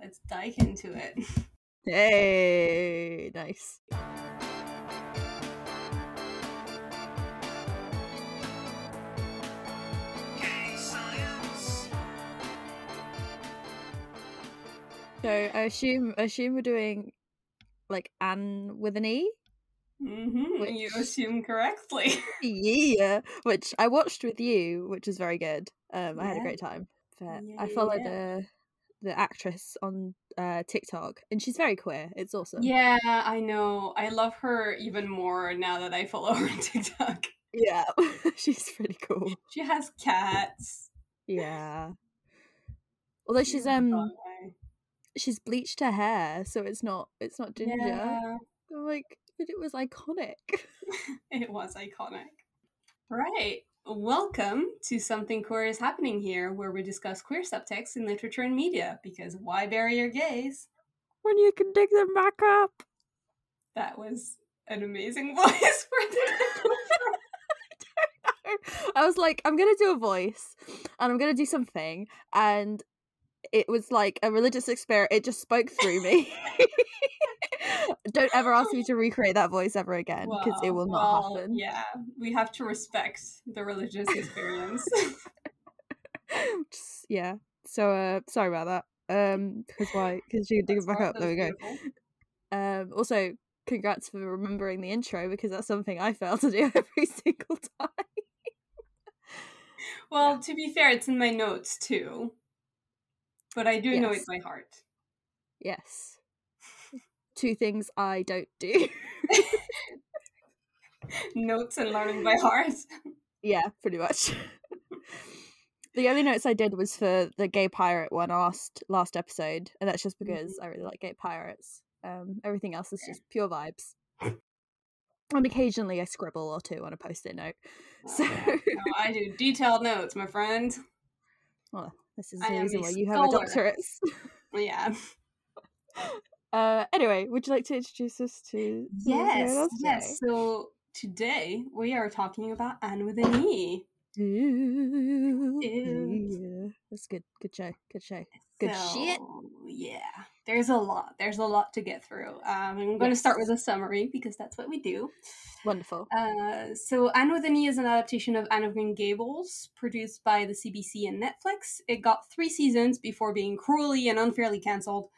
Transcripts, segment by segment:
Let's dive into it. Hey, nice. So I assume we're doing like Anne with an E. Mm-hmm. Which... You assume correctly. Yeah, which I watched with you, which is very good. I had a great time. But yeah, I followed the actress on TikTok, and she's very queer. It's awesome. Yeah, I know. I love her even more now that I follow her on TikTok. Yeah, she's pretty cool. She has cats. Yeah. Although she's bleached her hair, so it's not ginger. Yeah. I'm like, but it was iconic. It was iconic. Right. Welcome to Something Queer is Happening Here, where we discuss queer subtext in literature and media, because why bury your gays when you can dig them back up? That was an amazing voice. I was like, I'm going to do a voice, and I'm going to do something, and it was like a religious experience. It just spoke through me. Don't ever ask me to recreate that voice ever again, because it will not happen. Yeah, we have to respect the religious experience. Yeah. So sorry about that. Because you can dig it back up. There we go. Beautiful. Also, congrats for remembering the intro, because that's something I fail to do every single time. Well, yeah. To be fair, it's in my notes too. But I do know it's my heart. Yes. Two things I don't do. Notes and learning by heart. Yeah, pretty much. The only notes I did was for the gay pirate one last episode, and that's just because I really like gay pirates. Everything else is just pure vibes. And occasionally I scribble or two on a post-it note. No, I do detailed notes, my friend. Well, this is the reason why you have a doctorate. Yeah. Anyway, would you like to introduce us to... Yes. So today we are talking about Anne with an E. Ooh. That's good. Good show. Good shit. Yeah. There's a lot to get through. I'm going to start with a summary, because that's what we do. Wonderful. So Anne with an E is an adaptation of Anne of Green Gables, produced by the CBC and Netflix. It got 3 seasons before being cruelly and unfairly cancelled.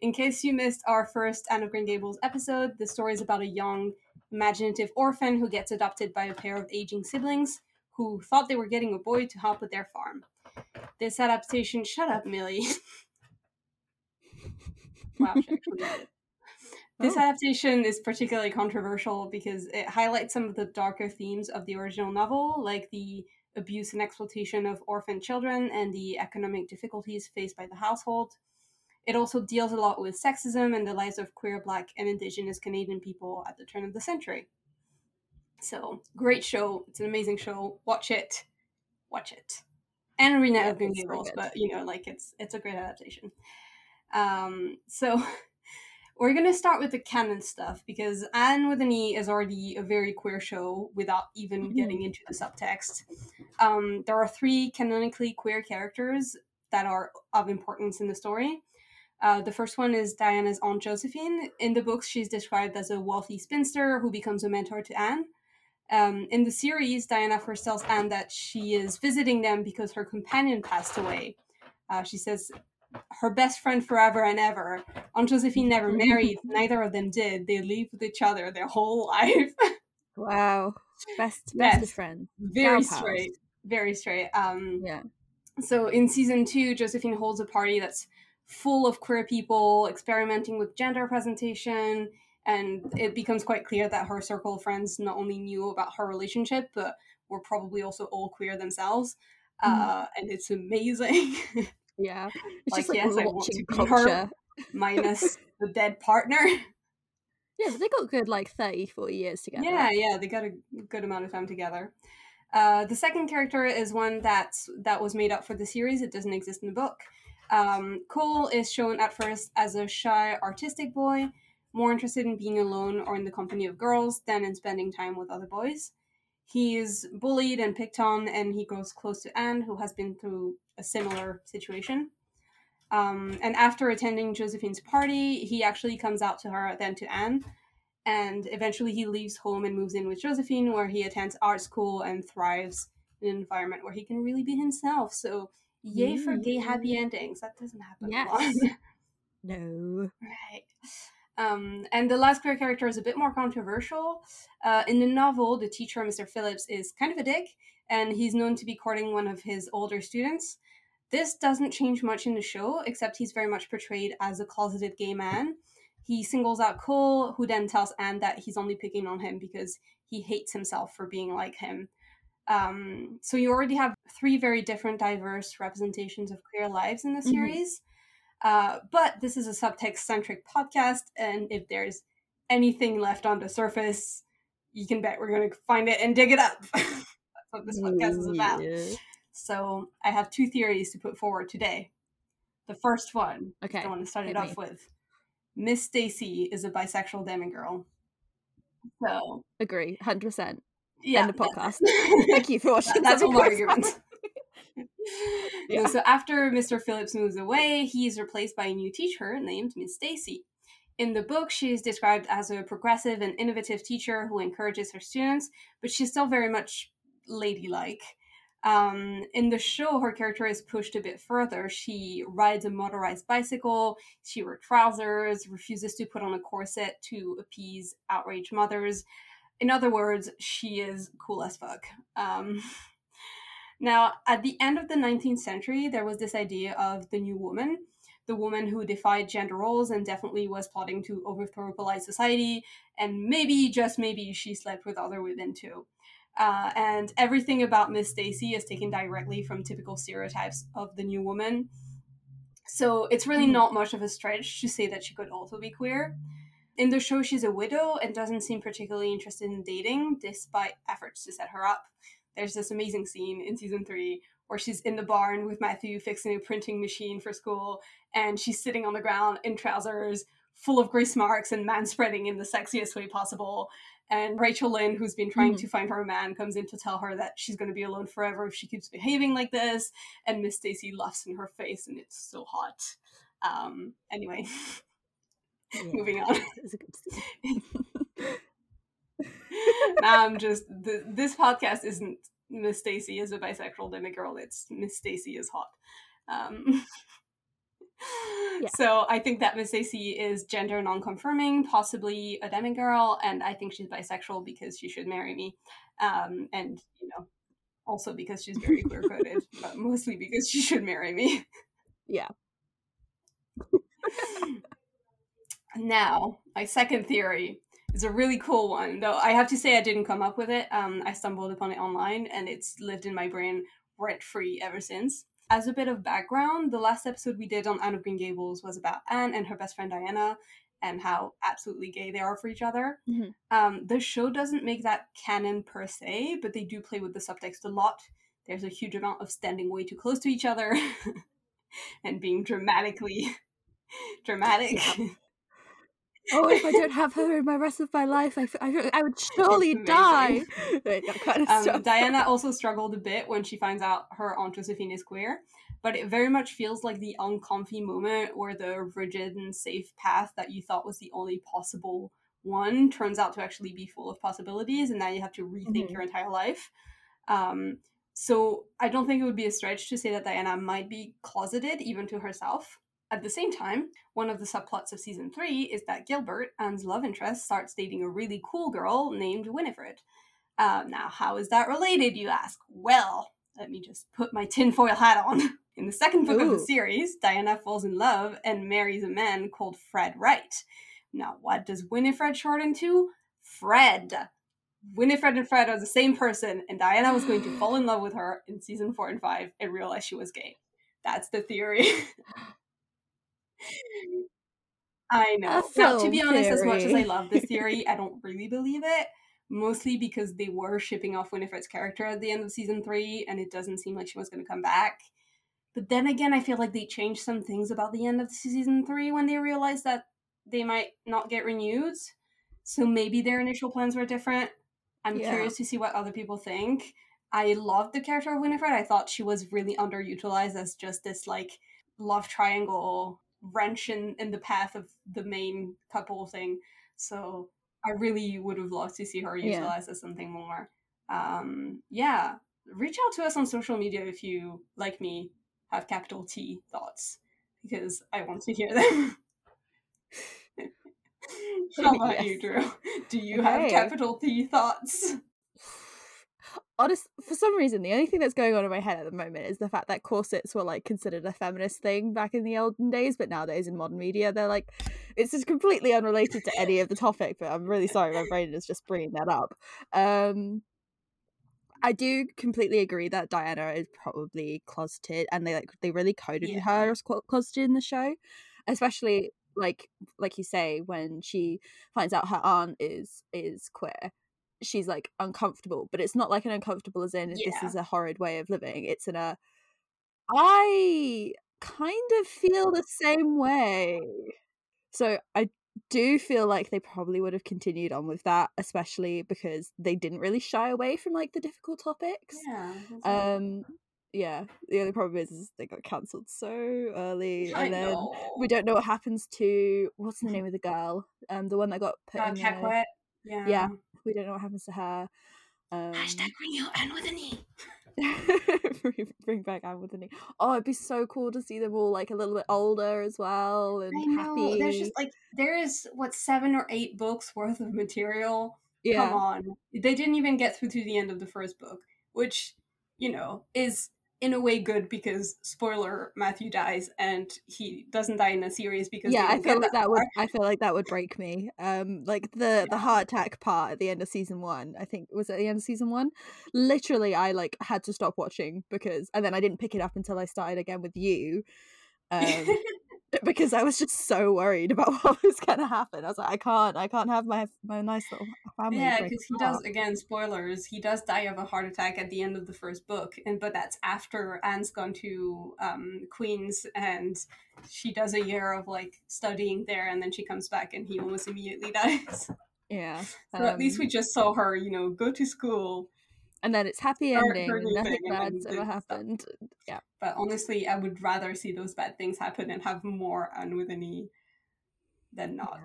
In case you missed our first Anne of Green Gables episode, the story is about a young, imaginative orphan who gets adopted by a pair of aging siblings who thought they were getting a boy to help with their farm. This adaptation... Shut up, Millie. Wow, she actually did it. This adaptation is particularly controversial because it highlights some of the darker themes of the original novel, like the abuse and exploitation of orphan children and the economic difficulties faced by the household. It also deals a lot with sexism and the lives of queer, Black, and Indigenous Canadian people at the turn of the century. So, great show. It's an amazing show. Watch it. And Rena of Green Gables, but, it's a great adaptation. So, we're going to start with the canon stuff, because Anne with an E is already a very queer show without even getting into the subtext. There are 3 canonically queer characters that are of importance in the story. The first one is Diana's aunt Josephine. In the books, she's described as a wealthy spinster who becomes a mentor to Anne. In the series, Diana first tells Anne that she is visiting them because her companion passed away. She says, her best friend forever and ever. Aunt Josephine never married. Neither of them did. They lived with each other their whole life. Wow. Best friend. Very straight. Yeah. So in season 2, Josephine holds a party that's full of queer people experimenting with gender presentation, and it becomes quite clear that her circle of friends not only knew about her relationship, but were probably also all queer themselves. And it's amazing. Yeah, it's like, just like, yes, I want to be her, minus the dead partner. Yeah, but they got good 30-40 years together. Yeah, they got a good amount of time together. The second character is one that was made up for the series. It doesn't exist in the book. Cole is shown at first as a shy, artistic boy, more interested in being alone or in the company of girls than in spending time with other boys. He is bullied and picked on, and he grows close to Anne, who has been through a similar situation. And after attending Josephine's party, he actually comes out to her, then to Anne. And eventually he leaves home and moves in with Josephine, where he attends art school and thrives in an environment where he can really be himself. So yay for gay happy endings. That doesn't happen a lot. No. Right. And the last queer character is a bit more controversial. In the novel, the teacher, Mr. Phillips, is kind of a dick, and he's known to be courting one of his older students. This doesn't change much in the show, except he's very much portrayed as a closeted gay man. He singles out Cole, who then tells Anne that he's only picking on him because he hates himself for being like him. So you already have three very different, diverse representations of queer lives in the series. But this is a subtext-centric podcast, and if there's anything left on the surface, you can bet we're going to find it and dig it up. That's what this podcast is about. Yeah. So I have two theories to put forward today. The first one, I want to start it off with. Miss Stacy is a bisexual demigirl. So agree, 100%. Yeah, end the podcast. Thank you for watching. That's all my arguments. Yeah. So after Mr. Phillips moves away, he is replaced by a new teacher named Miss Stacy. In the book, she is described as a progressive and innovative teacher who encourages her students, but she's still very much ladylike. In the show, her character is pushed a bit further. She rides a motorized bicycle, she wears trousers, refuses to put on a corset to appease outraged mothers. In other words, she is cool as fuck. Now, at the end of the 19th century, there was this idea of the new woman, the woman who defied gender roles and definitely was plotting to overthrow polite society, and maybe, just maybe, she slept with other women too. And everything about Miss Stacy is taken directly from typical stereotypes of the new woman. So it's really not much of a stretch to say that she could also be queer. In the show, she's a widow and doesn't seem particularly interested in dating, despite efforts to set her up. There's this amazing scene in season 3 where she's in the barn with Matthew fixing a printing machine for school, and she's sitting on the ground in trousers full of grease marks and manspreading in the sexiest way possible. And Rachel Lynn, who's been trying to find her a man, comes in to tell her that she's going to be alone forever if she keeps behaving like this. And Miss Stacy laughs in her face, and it's so hot. Anyway, moving on. It's a good scene. This podcast isn't Miss Stacy is a bisexual demigirl, it's Miss Stacy is hot. So I think that Miss Stacy is gender non-confirming, possibly a demigirl, and I think she's bisexual because she should marry me, and you know, also because she's very queer-coded, but mostly because she should marry me. Yeah. Now, my second theory. It's a really cool one, though I have to say I didn't come up with it. I stumbled upon it online, and it's lived in my brain rent-free ever since. As a bit of background, the last episode we did on Anne of Green Gables was about Anne and her best friend Diana, and how absolutely gay they are for each other. The show doesn't make that canon per se, but they do play with the subtext a lot. There's a huge amount of standing way too close to each other and being dramatically dramatic. Yeah. Oh, if I don't have her in my rest of my life, I would surely die. That kind of stuff. Diana also struggled a bit when she finds out her Aunt Josephine is queer, but it very much feels like the uncomfy moment where the rigid and safe path that you thought was the only possible one turns out to actually be full of possibilities, and now you have to rethink your entire life. So I don't think it would be a stretch to say that Diana might be closeted, even to herself. At the same time, one of the subplots of season 3 is that Gilbert, Anne's love interest, starts dating a really cool girl named Winifred. Now, how is that related, you ask? Well, let me just put my tinfoil hat on. In the second book of the series, Diana falls in love and marries a man called Fred Wright. Now, what does Winifred shorten to? Fred. Winifred and Fred are the same person, and Diana was going to fall in love with her in season 4 and 5 and realize she was gay. That's the theory. I know. Now, to be honest, as much as I love this theory, I don't really believe it, mostly because they were shipping off Winifred's character at the end of season 3, and it doesn't seem like she was going to come back. But then again, I feel like they changed some things about the end of season 3 when they realized that they might not get renewed, so maybe their initial plans were different. I'm curious to see what other people think. I loved the character of Winifred. I thought she was really underutilized as just this, like, love triangle wrench in the path of the main couple thing. So I really would have loved to see her utilized as something more. Reach out to us on social media if you, like me, have capital T thoughts, because I want to hear them. How about you, Drew? Do you have capital T thoughts? Honestly, for some reason, the only thing that's going on in my head at the moment is the fact that corsets were like considered a feminist thing back in the olden days, but nowadays in modern media, they're like, it's just completely unrelated to any of the topic, but I'm really sorry, my brain is just bringing that up. I do completely agree that Diana is probably closeted, and they really coded her as closeted in the show, especially like you say, when she finds out her aunt is queer. She's like uncomfortable, but it's not like an uncomfortable as in this is a horrid way of living. It's in a, I kind of feel the same way. So I do feel like they probably would have continued on with that, especially because they didn't really shy away from like the difficult topics. The only problem is they got cancelled so early, and then we don't know what happens to what's the name of the girl, the one that got put in Kakwet. Yeah, we don't know what happens to her. Hashtag bring out Anne with an E. Bring back Anne with an E. Oh, it'd be so cool to see them all like a little bit older as well, and I know, happy. There's just like, there is what, 7 or 8 books worth of material. Yeah. Come on, they didn't even get through to the end of the first book, which, you know, is in a way good because spoiler, Matthew dies, and he doesn't die in a series because I feel like that would break me. Like the heart attack part at the end of season 1, I think was at the end of season 1. Literally, I like had to stop watching and then I didn't pick it up until I started again with you, because I was just so worried about what was going to happen. I was like, I can't have my nice little family. Yeah, because he does, again, spoilers, he does die of a heart attack at the end of the first book, but that's after Anne's gone to Queen's, and she does a year of like studying there, and then she comes back and he almost immediately dies. Yeah. So at least we just saw her, you know, go to school. And then it's happy ending. Nothing bad's ever happened. Stuff. Yeah. But honestly, I would rather see those bad things happen and have more Anne with an E than not. God,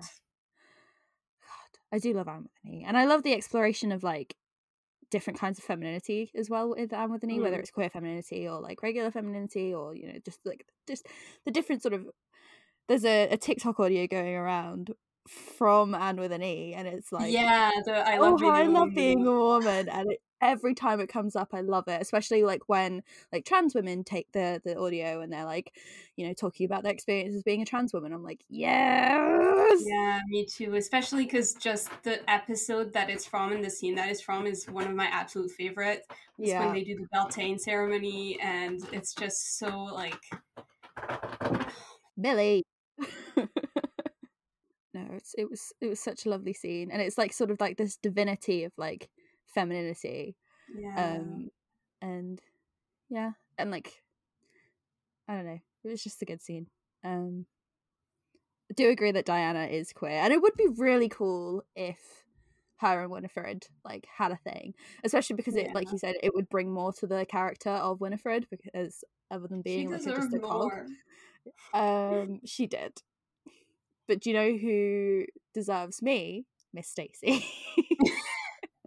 I do love Anne with an E, and I love the exploration of like different kinds of femininity as well with Anne with an E, whether it's queer femininity or like regular femininity, or you know, just the different sort of. There's a TikTok audio going around from Anne with an E, and it's like I love being a woman, and it. Every time it comes up, I love it, especially like when like trans women take the audio and they're like, you know, talking about their experience as being a trans woman. I'm like, yes! Yeah, me too, especially because just the episode that it's from and the scene that it's from is one of my absolute favorites. It's when they do the Beltane ceremony, and it's just so like... Billy! No, it was such a lovely scene, and it's like sort of like this divinity of like femininity, and like I don't know, it was just a good scene. I do agree that Diana is queer, and it would be really cool if her and Winifred like had a thing, especially because it, like you said, it would bring more to the character of Winifred, because other than being like just a cog, she did. But do you know who deserves me? Miss Stacy.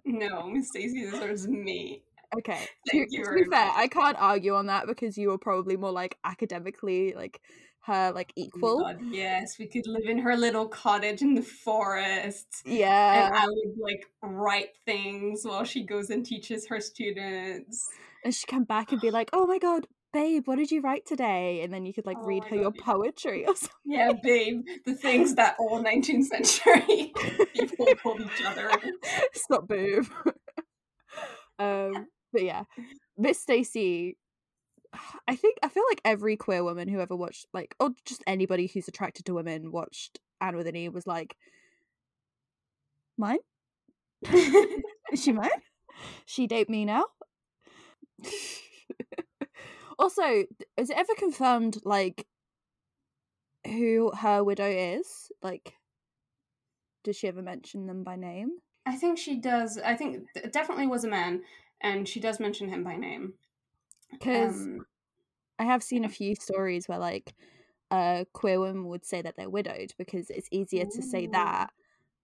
No, Miss Stacy deserves me. Okay. To be fair, I can't argue on that because you were probably more like academically like her like equal. Oh God, yes, we could live in her little cottage in the forest. Yeah. And I would like write things while she goes and teaches her students. And she'd come back and be like, oh my God, babe, what did you write today? And then you could like read her your poetry or something. Yeah, babe, the things that all 19th century people called each other. Stop, boob. But yeah, Miss Stacy, I feel like every queer woman who ever watched, like, or just anybody who's attracted to women watched Anne with an E was like, mine? Is she mine? She date me now? Also, is it ever confirmed, like, who her widow is? Like, does she ever mention them by name? I think she does. I think it definitely was a man, and she does mention him by name. Because I have seen a few stories where like queer women would say that they're widowed because it's easier to say that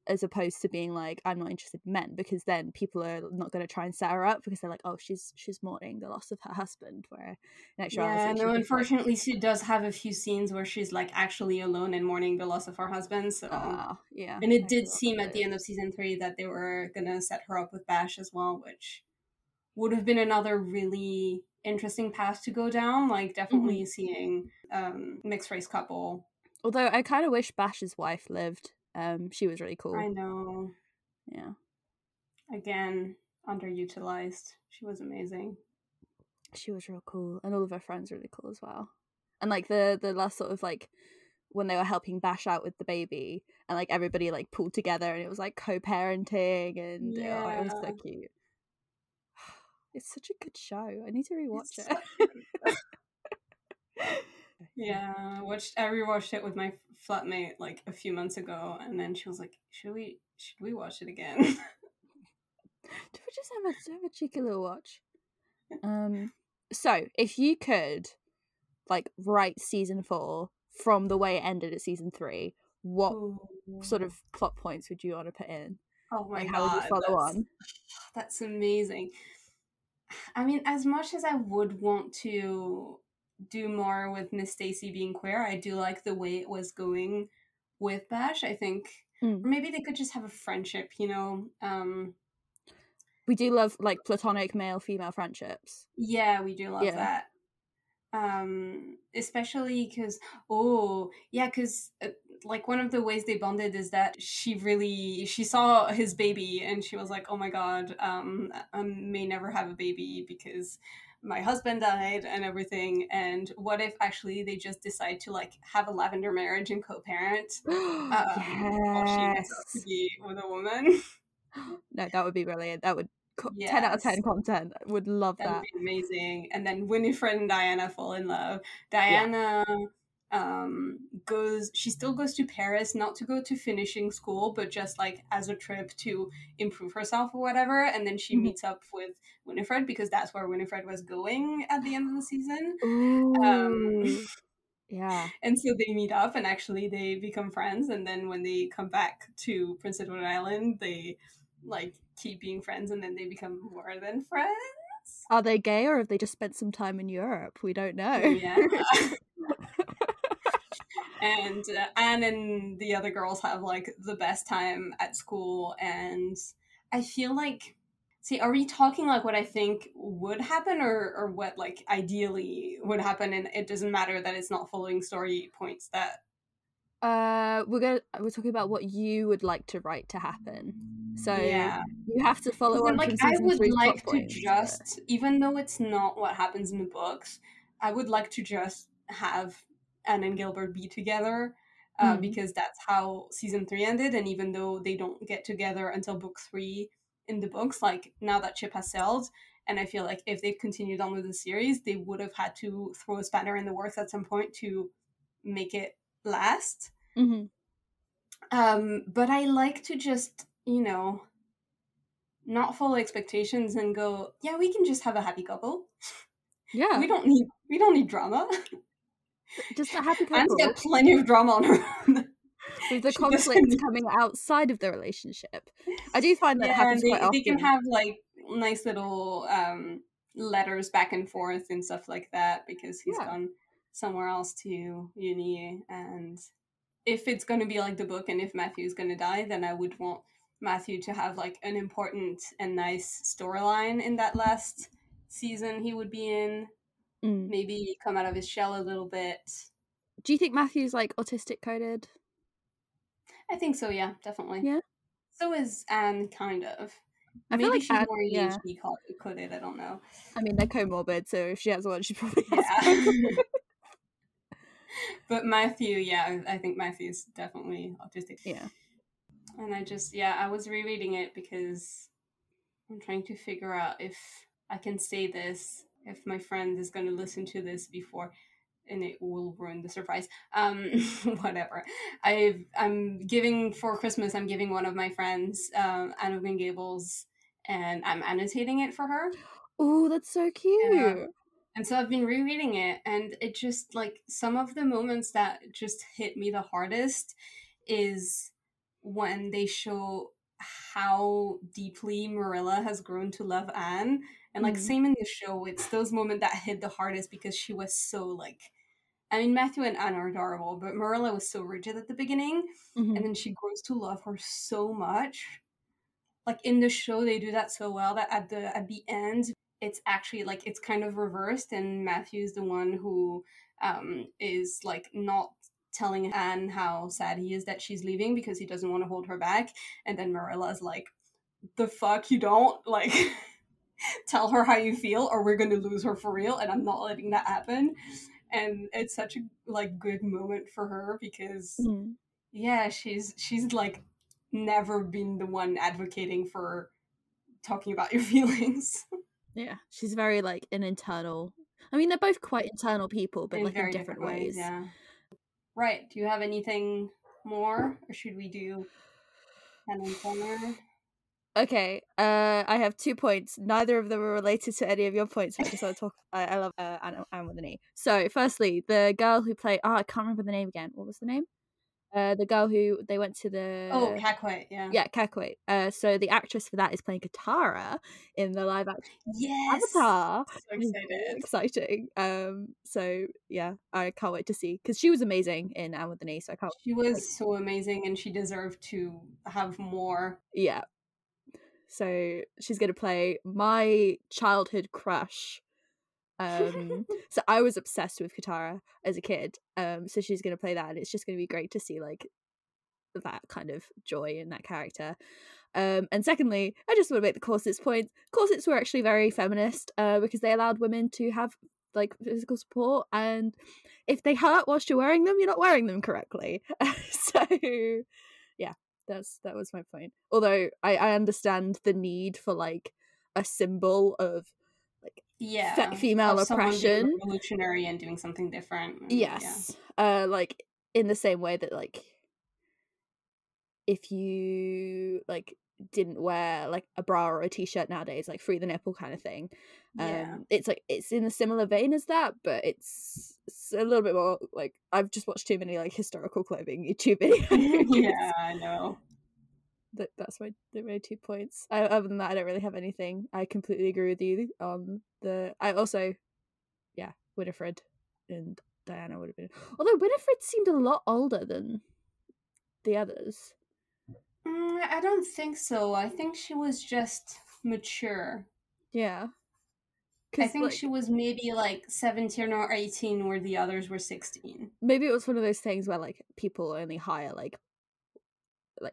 as opposed to being like, I'm not interested in men, because then people are not going to try and set her up because they're like, oh, she's mourning the loss of her husband. Where in actuality, no, unfortunately, she does have a few scenes where she's like actually alone and mourning the loss of her husband. So yeah, and it did seem at the end of season 3 that they were going to set her up with Bash as well, which would have been another really interesting path to go down. Like definitely seeing mixed race couple. Although I kind of wish Bash's wife lived. She was really cool. I know. Yeah. Again, underutilized. She was amazing. She was real cool, and all of her friends were really cool as well. And like the last sort of like when they were helping Bash out with the baby, and like everybody like pulled together, and it was like co-parenting, and yeah. Oh, it was so cute. It's such a good show. I need to rewatch it. Yeah, I rewatched it with my flatmate like a few months ago, and then she was like, should we watch it again? Do we just have a cheeky little watch? So if you could like write season 4 from the way it ended at season 3, what sort of plot points would you want to put in? Oh my God, how would you follow on? That's amazing. I mean, as much as I would want to do more with Miss Stacy being queer, I do like the way it was going with Bash, I think. Or maybe they could just have a friendship, you know. We do love like platonic male-female friendships. Yeah, we do love that. Especially because like one of the ways they bonded is that she saw his baby and she was like, oh my God, I may never have a baby because my husband died and everything. And what if actually they just decide to like have a lavender marriage and co-parent while she ends up to be with a woman? No, that would be brilliant. That would 10 out of 10 content. I would love that. That would be amazing. And then Winifred and Diana fall in love. Diana she still goes to Paris, not to go to finishing school, but just like as a trip to improve herself or whatever, and then she meets up with Winifred because that's where Winifred was going at the end of the season. And so they meet up and actually they become friends, and then when they come back to Prince Edward Island they like keep being friends, and then they become more than friends. Are they gay, or have they just spent some time in Europe? We don't know. And Anne and the other girls have like the best time at school, and I feel like, see, are we talking like what I think would happen or what like ideally would happen, and it doesn't matter that it's not following story points that we're talking about what you would like to write to happen. So you have to follow on like I would like to points, just but even though it's not what happens in the books, I would like to just have Anne and Gilbert be together because that's how season 3 ended, and even though they don't get together until book 3 in the books, like now that ship has sailed, and I feel like if they continued on with the series they would have had to throw a spanner in the works at some point to make it last. But I like to just, you know, not follow expectations and go, yeah, we can just have a happy couple. Yeah, we don't need drama. Just a happy couple. Anne's got plenty of drama on her own. With the conflict coming outside of the relationship. I do find that happens quite often. They can have like nice little letters back and forth and stuff like that because he's gone somewhere else to uni, and if it's going to be like the book and if Matthew's going to die, then I would want Matthew to have like an important and nice storyline in that last season he would be in. Maybe come out of his shell a little bit. Do you think Matthew's like autistic coded? I think so, yeah, definitely. Yeah. So is Anne, kind of. Maybe she's more ADHD coded, I don't know. I mean, they're comorbid, so if she has one, she probably has one. But Matthew, yeah, I think Matthew's definitely autistic. Yeah. And I just, I was rereading it because I'm trying to figure out if I can say this, if my friend is going to listen to this before, and it will ruin the surprise. Whatever. For Christmas, I'm giving one of my friends Anne of Green Gables, and I'm annotating it for her. Oh, that's so cute. And so I've been rereading it, and it just, like, some of the moments that just hit me the hardest is when they show how deeply Marilla has grown to love Anne. And, like, same in the show, it's those moments that hit the hardest because she was so, like, I mean, Matthew and Anne are adorable, but Marilla was so rigid at the beginning, and then she grows to love her so much. Like, in the show, they do that so well that at the end, it's actually, like, it's kind of reversed, and Matthew is the one who is, like, not telling Anne how sad he is that she's leaving because he doesn't want to hold her back, and then Marilla's like, the fuck, you don't, like, tell her how you feel, or we're going to lose her for real, and I'm not letting that happen. And it's such a, like, good moment for her because, yeah, she's like never been the one advocating for talking about your feelings. Yeah, she's very, like, an internal. I mean, they're both quite internal people, but like in different ways. Yeah. Right. Do you have anything more, or should we do an encounter? Okay, I have 2 points. Neither of them are related to any of your points, which is what I love Anne with an E. So, firstly, the girl who played... I can't remember the name again. What was the name? The girl who they went to the... Oh, Kakwet, yeah. Yeah, Kakwet. So the actress for that is playing Katara in the live action Avatar. So excited. Exciting. So, yeah, I can't wait to see. Because she was amazing in Anne with an E, so I can't... She was so amazing, and she deserved to have more. Yeah. So she's going to play my childhood crush. So I was obsessed with Katara as a kid. So she's going to play that, and it's just going to be great to see, like, that kind of joy in that character. And secondly, I just want to make the corsets point. Corsets were actually very feminist because they allowed women to have, like, physical support, and if they hurt whilst you're wearing them, you're not wearing them correctly. So, yeah. That was my point. Although I understand the need for, like, a symbol of, like, female oppression. Being revolutionary and doing something different. Yes. Yeah. Like, in the same way that, like, if you, like, didn't wear, like, a bra or a t-shirt nowadays, like, free the nipple kind of thing. It's, like, it's in a similar vein as that, but it's a little bit more, like, I've just watched too many, like, historical clothing YouTube videos. Yeah, I know. That's my 2 points. Other than that, I don't really have anything. I completely agree with you on Winifred and Diana would have been... Although Winifred seemed a lot older than the others. I don't think so. I think she was just mature. Yeah. I think, like, she was maybe, like, 17 or 18 where the others were 16. Maybe it was one of those things where, like, people only hire, like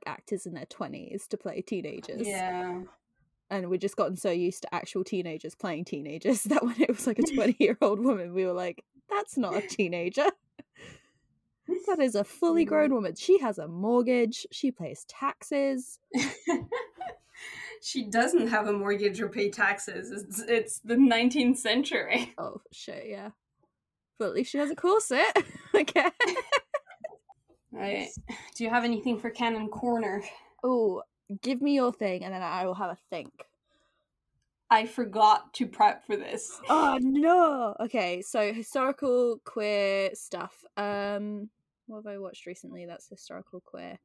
actors in their 20s to play teenagers. Yeah. And we'd just gotten so used to actual teenagers playing teenagers that when it was, like, a 20-year-old woman, we were like, that's not a teenager. That is a fully grown woman. She has a mortgage. She pays taxes. She doesn't have a mortgage or pay taxes. It's the 19th century. Oh, shit, yeah. Well, at least she has a corset. Okay. All right. Do you have anything for Canon Corner? Oh, give me your thing and then I will have a think. I forgot to prep for this. Oh, no! Okay, so historical queer stuff. What have I watched recently that's historical queer?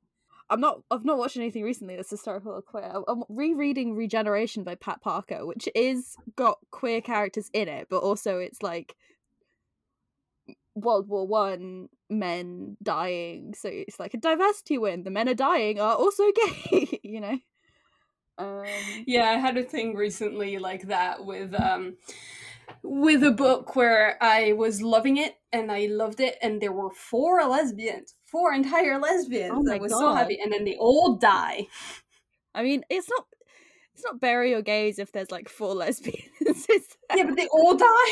I've not watched anything recently that's historical or queer. I'm rereading Regeneration by Pat Barker, which is got queer characters in it, but also it's like World War I men dying, so it's like a diversity win. The men are dying are also gay, you know. Yeah, I had a thing recently like that with a book where I was loving it and I loved it, and there were 4 lesbians. 4 entire lesbians. Oh, I was so happy, and then they all die. I mean, it's not bury your gays if there's like 4 lesbians. Yeah, but they all die.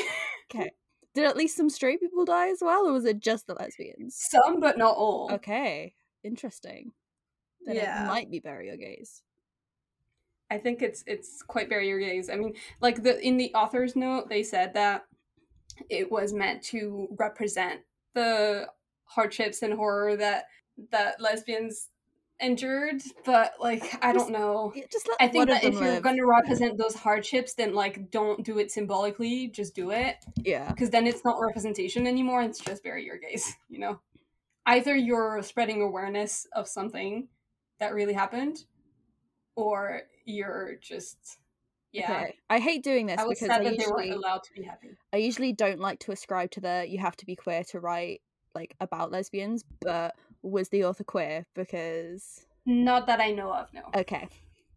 Okay. Did at least some straight people die as well, or was it just the lesbians? Some, but not all. Okay, interesting. Then yeah, it might be bury your gays. I think it's quite bury your gays. I mean, like in the author's note, they said that it was meant to represent the hardships and horror that lesbians injured, but like I don't know. Just let I think that if you're going to represent those hardships, then like don't do it symbolically, just do it. Yeah. Because then it's not representation anymore, it's just bury your gaze, you know? Either you're spreading awareness of something that really happened, or you're just... Yeah, okay. I hate doing this because they weren't allowed to be happy. I usually don't like to ascribe to the you have to be queer to write like about lesbians, but was the author queer? Because not that I know of, no. Okay,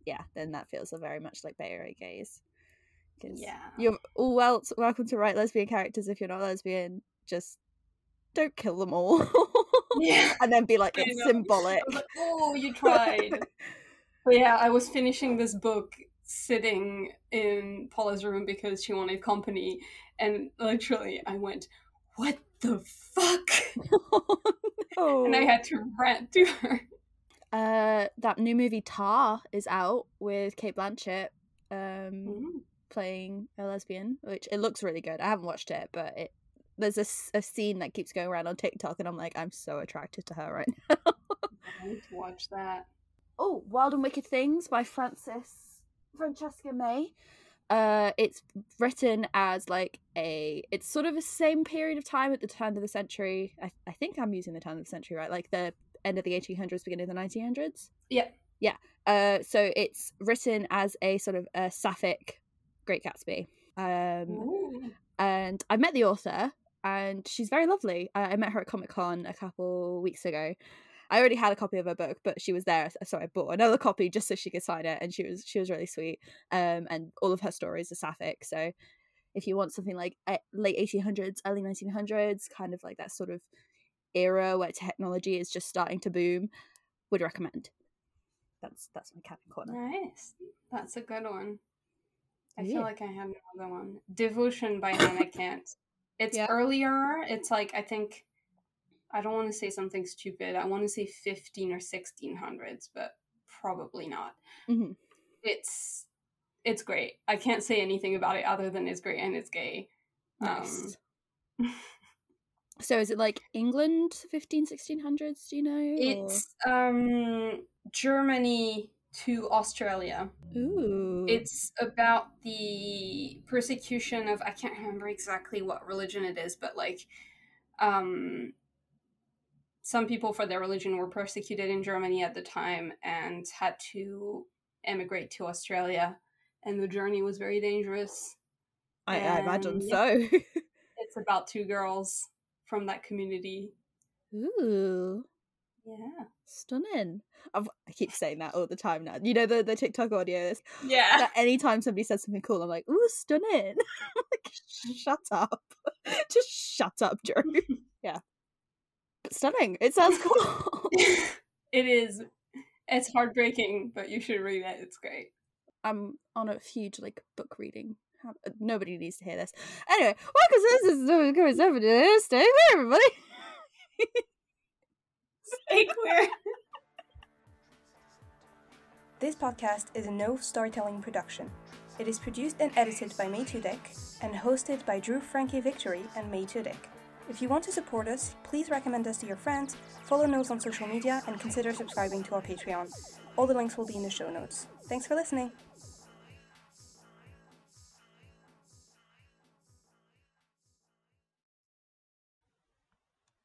yeah, then that feels very much like Bay Area gaze. Yeah, you're all welcome to write lesbian characters if you're not lesbian. Just don't kill them all. Yeah, and then be like it's symbolic. Like, oh, you tried. But yeah, I was finishing this book sitting in Paula's room because she wanted company, and literally I went, what the fuck? Oh, no. And I had to rant to her. That new movie Tar is out with Cate Blanchett playing a lesbian, which it looks really good. I haven't watched it, but there's a scene that keeps going around on TikTok and I'm like, I'm so attracted to her right now. I need to watch that. Oh, Wild and Wicked Things by Francesca May. It's written as like it's sort of the same period of time at the turn of the century. I think I'm using the turn of the century right, like the end of the 1800s, beginning of the 1900s. Yeah. So it's written as a sort of a sapphic Great Gatsby. And I met the author and she's very lovely. I met her at Comic-Con a couple weeks ago. I already had a copy of her book, but she was there, so I bought another copy just so she could sign it, and she was really sweet. And all of her stories are sapphic, so if you want something like late 1800s, early 1900s, kind of like that sort of era where technology is just starting to boom, would recommend. That's my cabin corner. Nice, that's a good one. I feel like I had another one. Devotion by Anna Kant. It's earlier. It's like I don't want to say something stupid. I want to say 15 or 1600s, but probably not. Mm-hmm. It's great. I can't say anything about it other than it's great and it's gay. Nice. So is it like England, 1600s? Do you know? It's Germany to Australia. Ooh. It's about the persecution of, I can't remember exactly what religion it is, but like... some people for their religion were persecuted in Germany at the time and had to emigrate to Australia, and the journey was very dangerous. I imagine so. It's about two girls from that community. Ooh. Yeah. Stunning. I keep saying that all the time now. You know the TikTok audios? Yeah. That anytime somebody says something cool, I'm like, ooh, stunning. Like, shut up. Just shut up, Drew. Yeah. Stunning. It sounds cool. It is. It's heartbreaking, but you should read it. It's great. I'm on a huge book reading. Nobody needs to hear this. Anyway, welcome to this. This is over to Stay Queer, everybody. Stay queer. This podcast is a Knoves Storytelling production. It is produced and edited by May Toudic and hosted by Drew Frankie Victorie and May Toudic. If you want to support us, please recommend us to your friends, follow Knoves on social media, and consider subscribing to our Patreon. All the links will be in the show notes. Thanks for listening!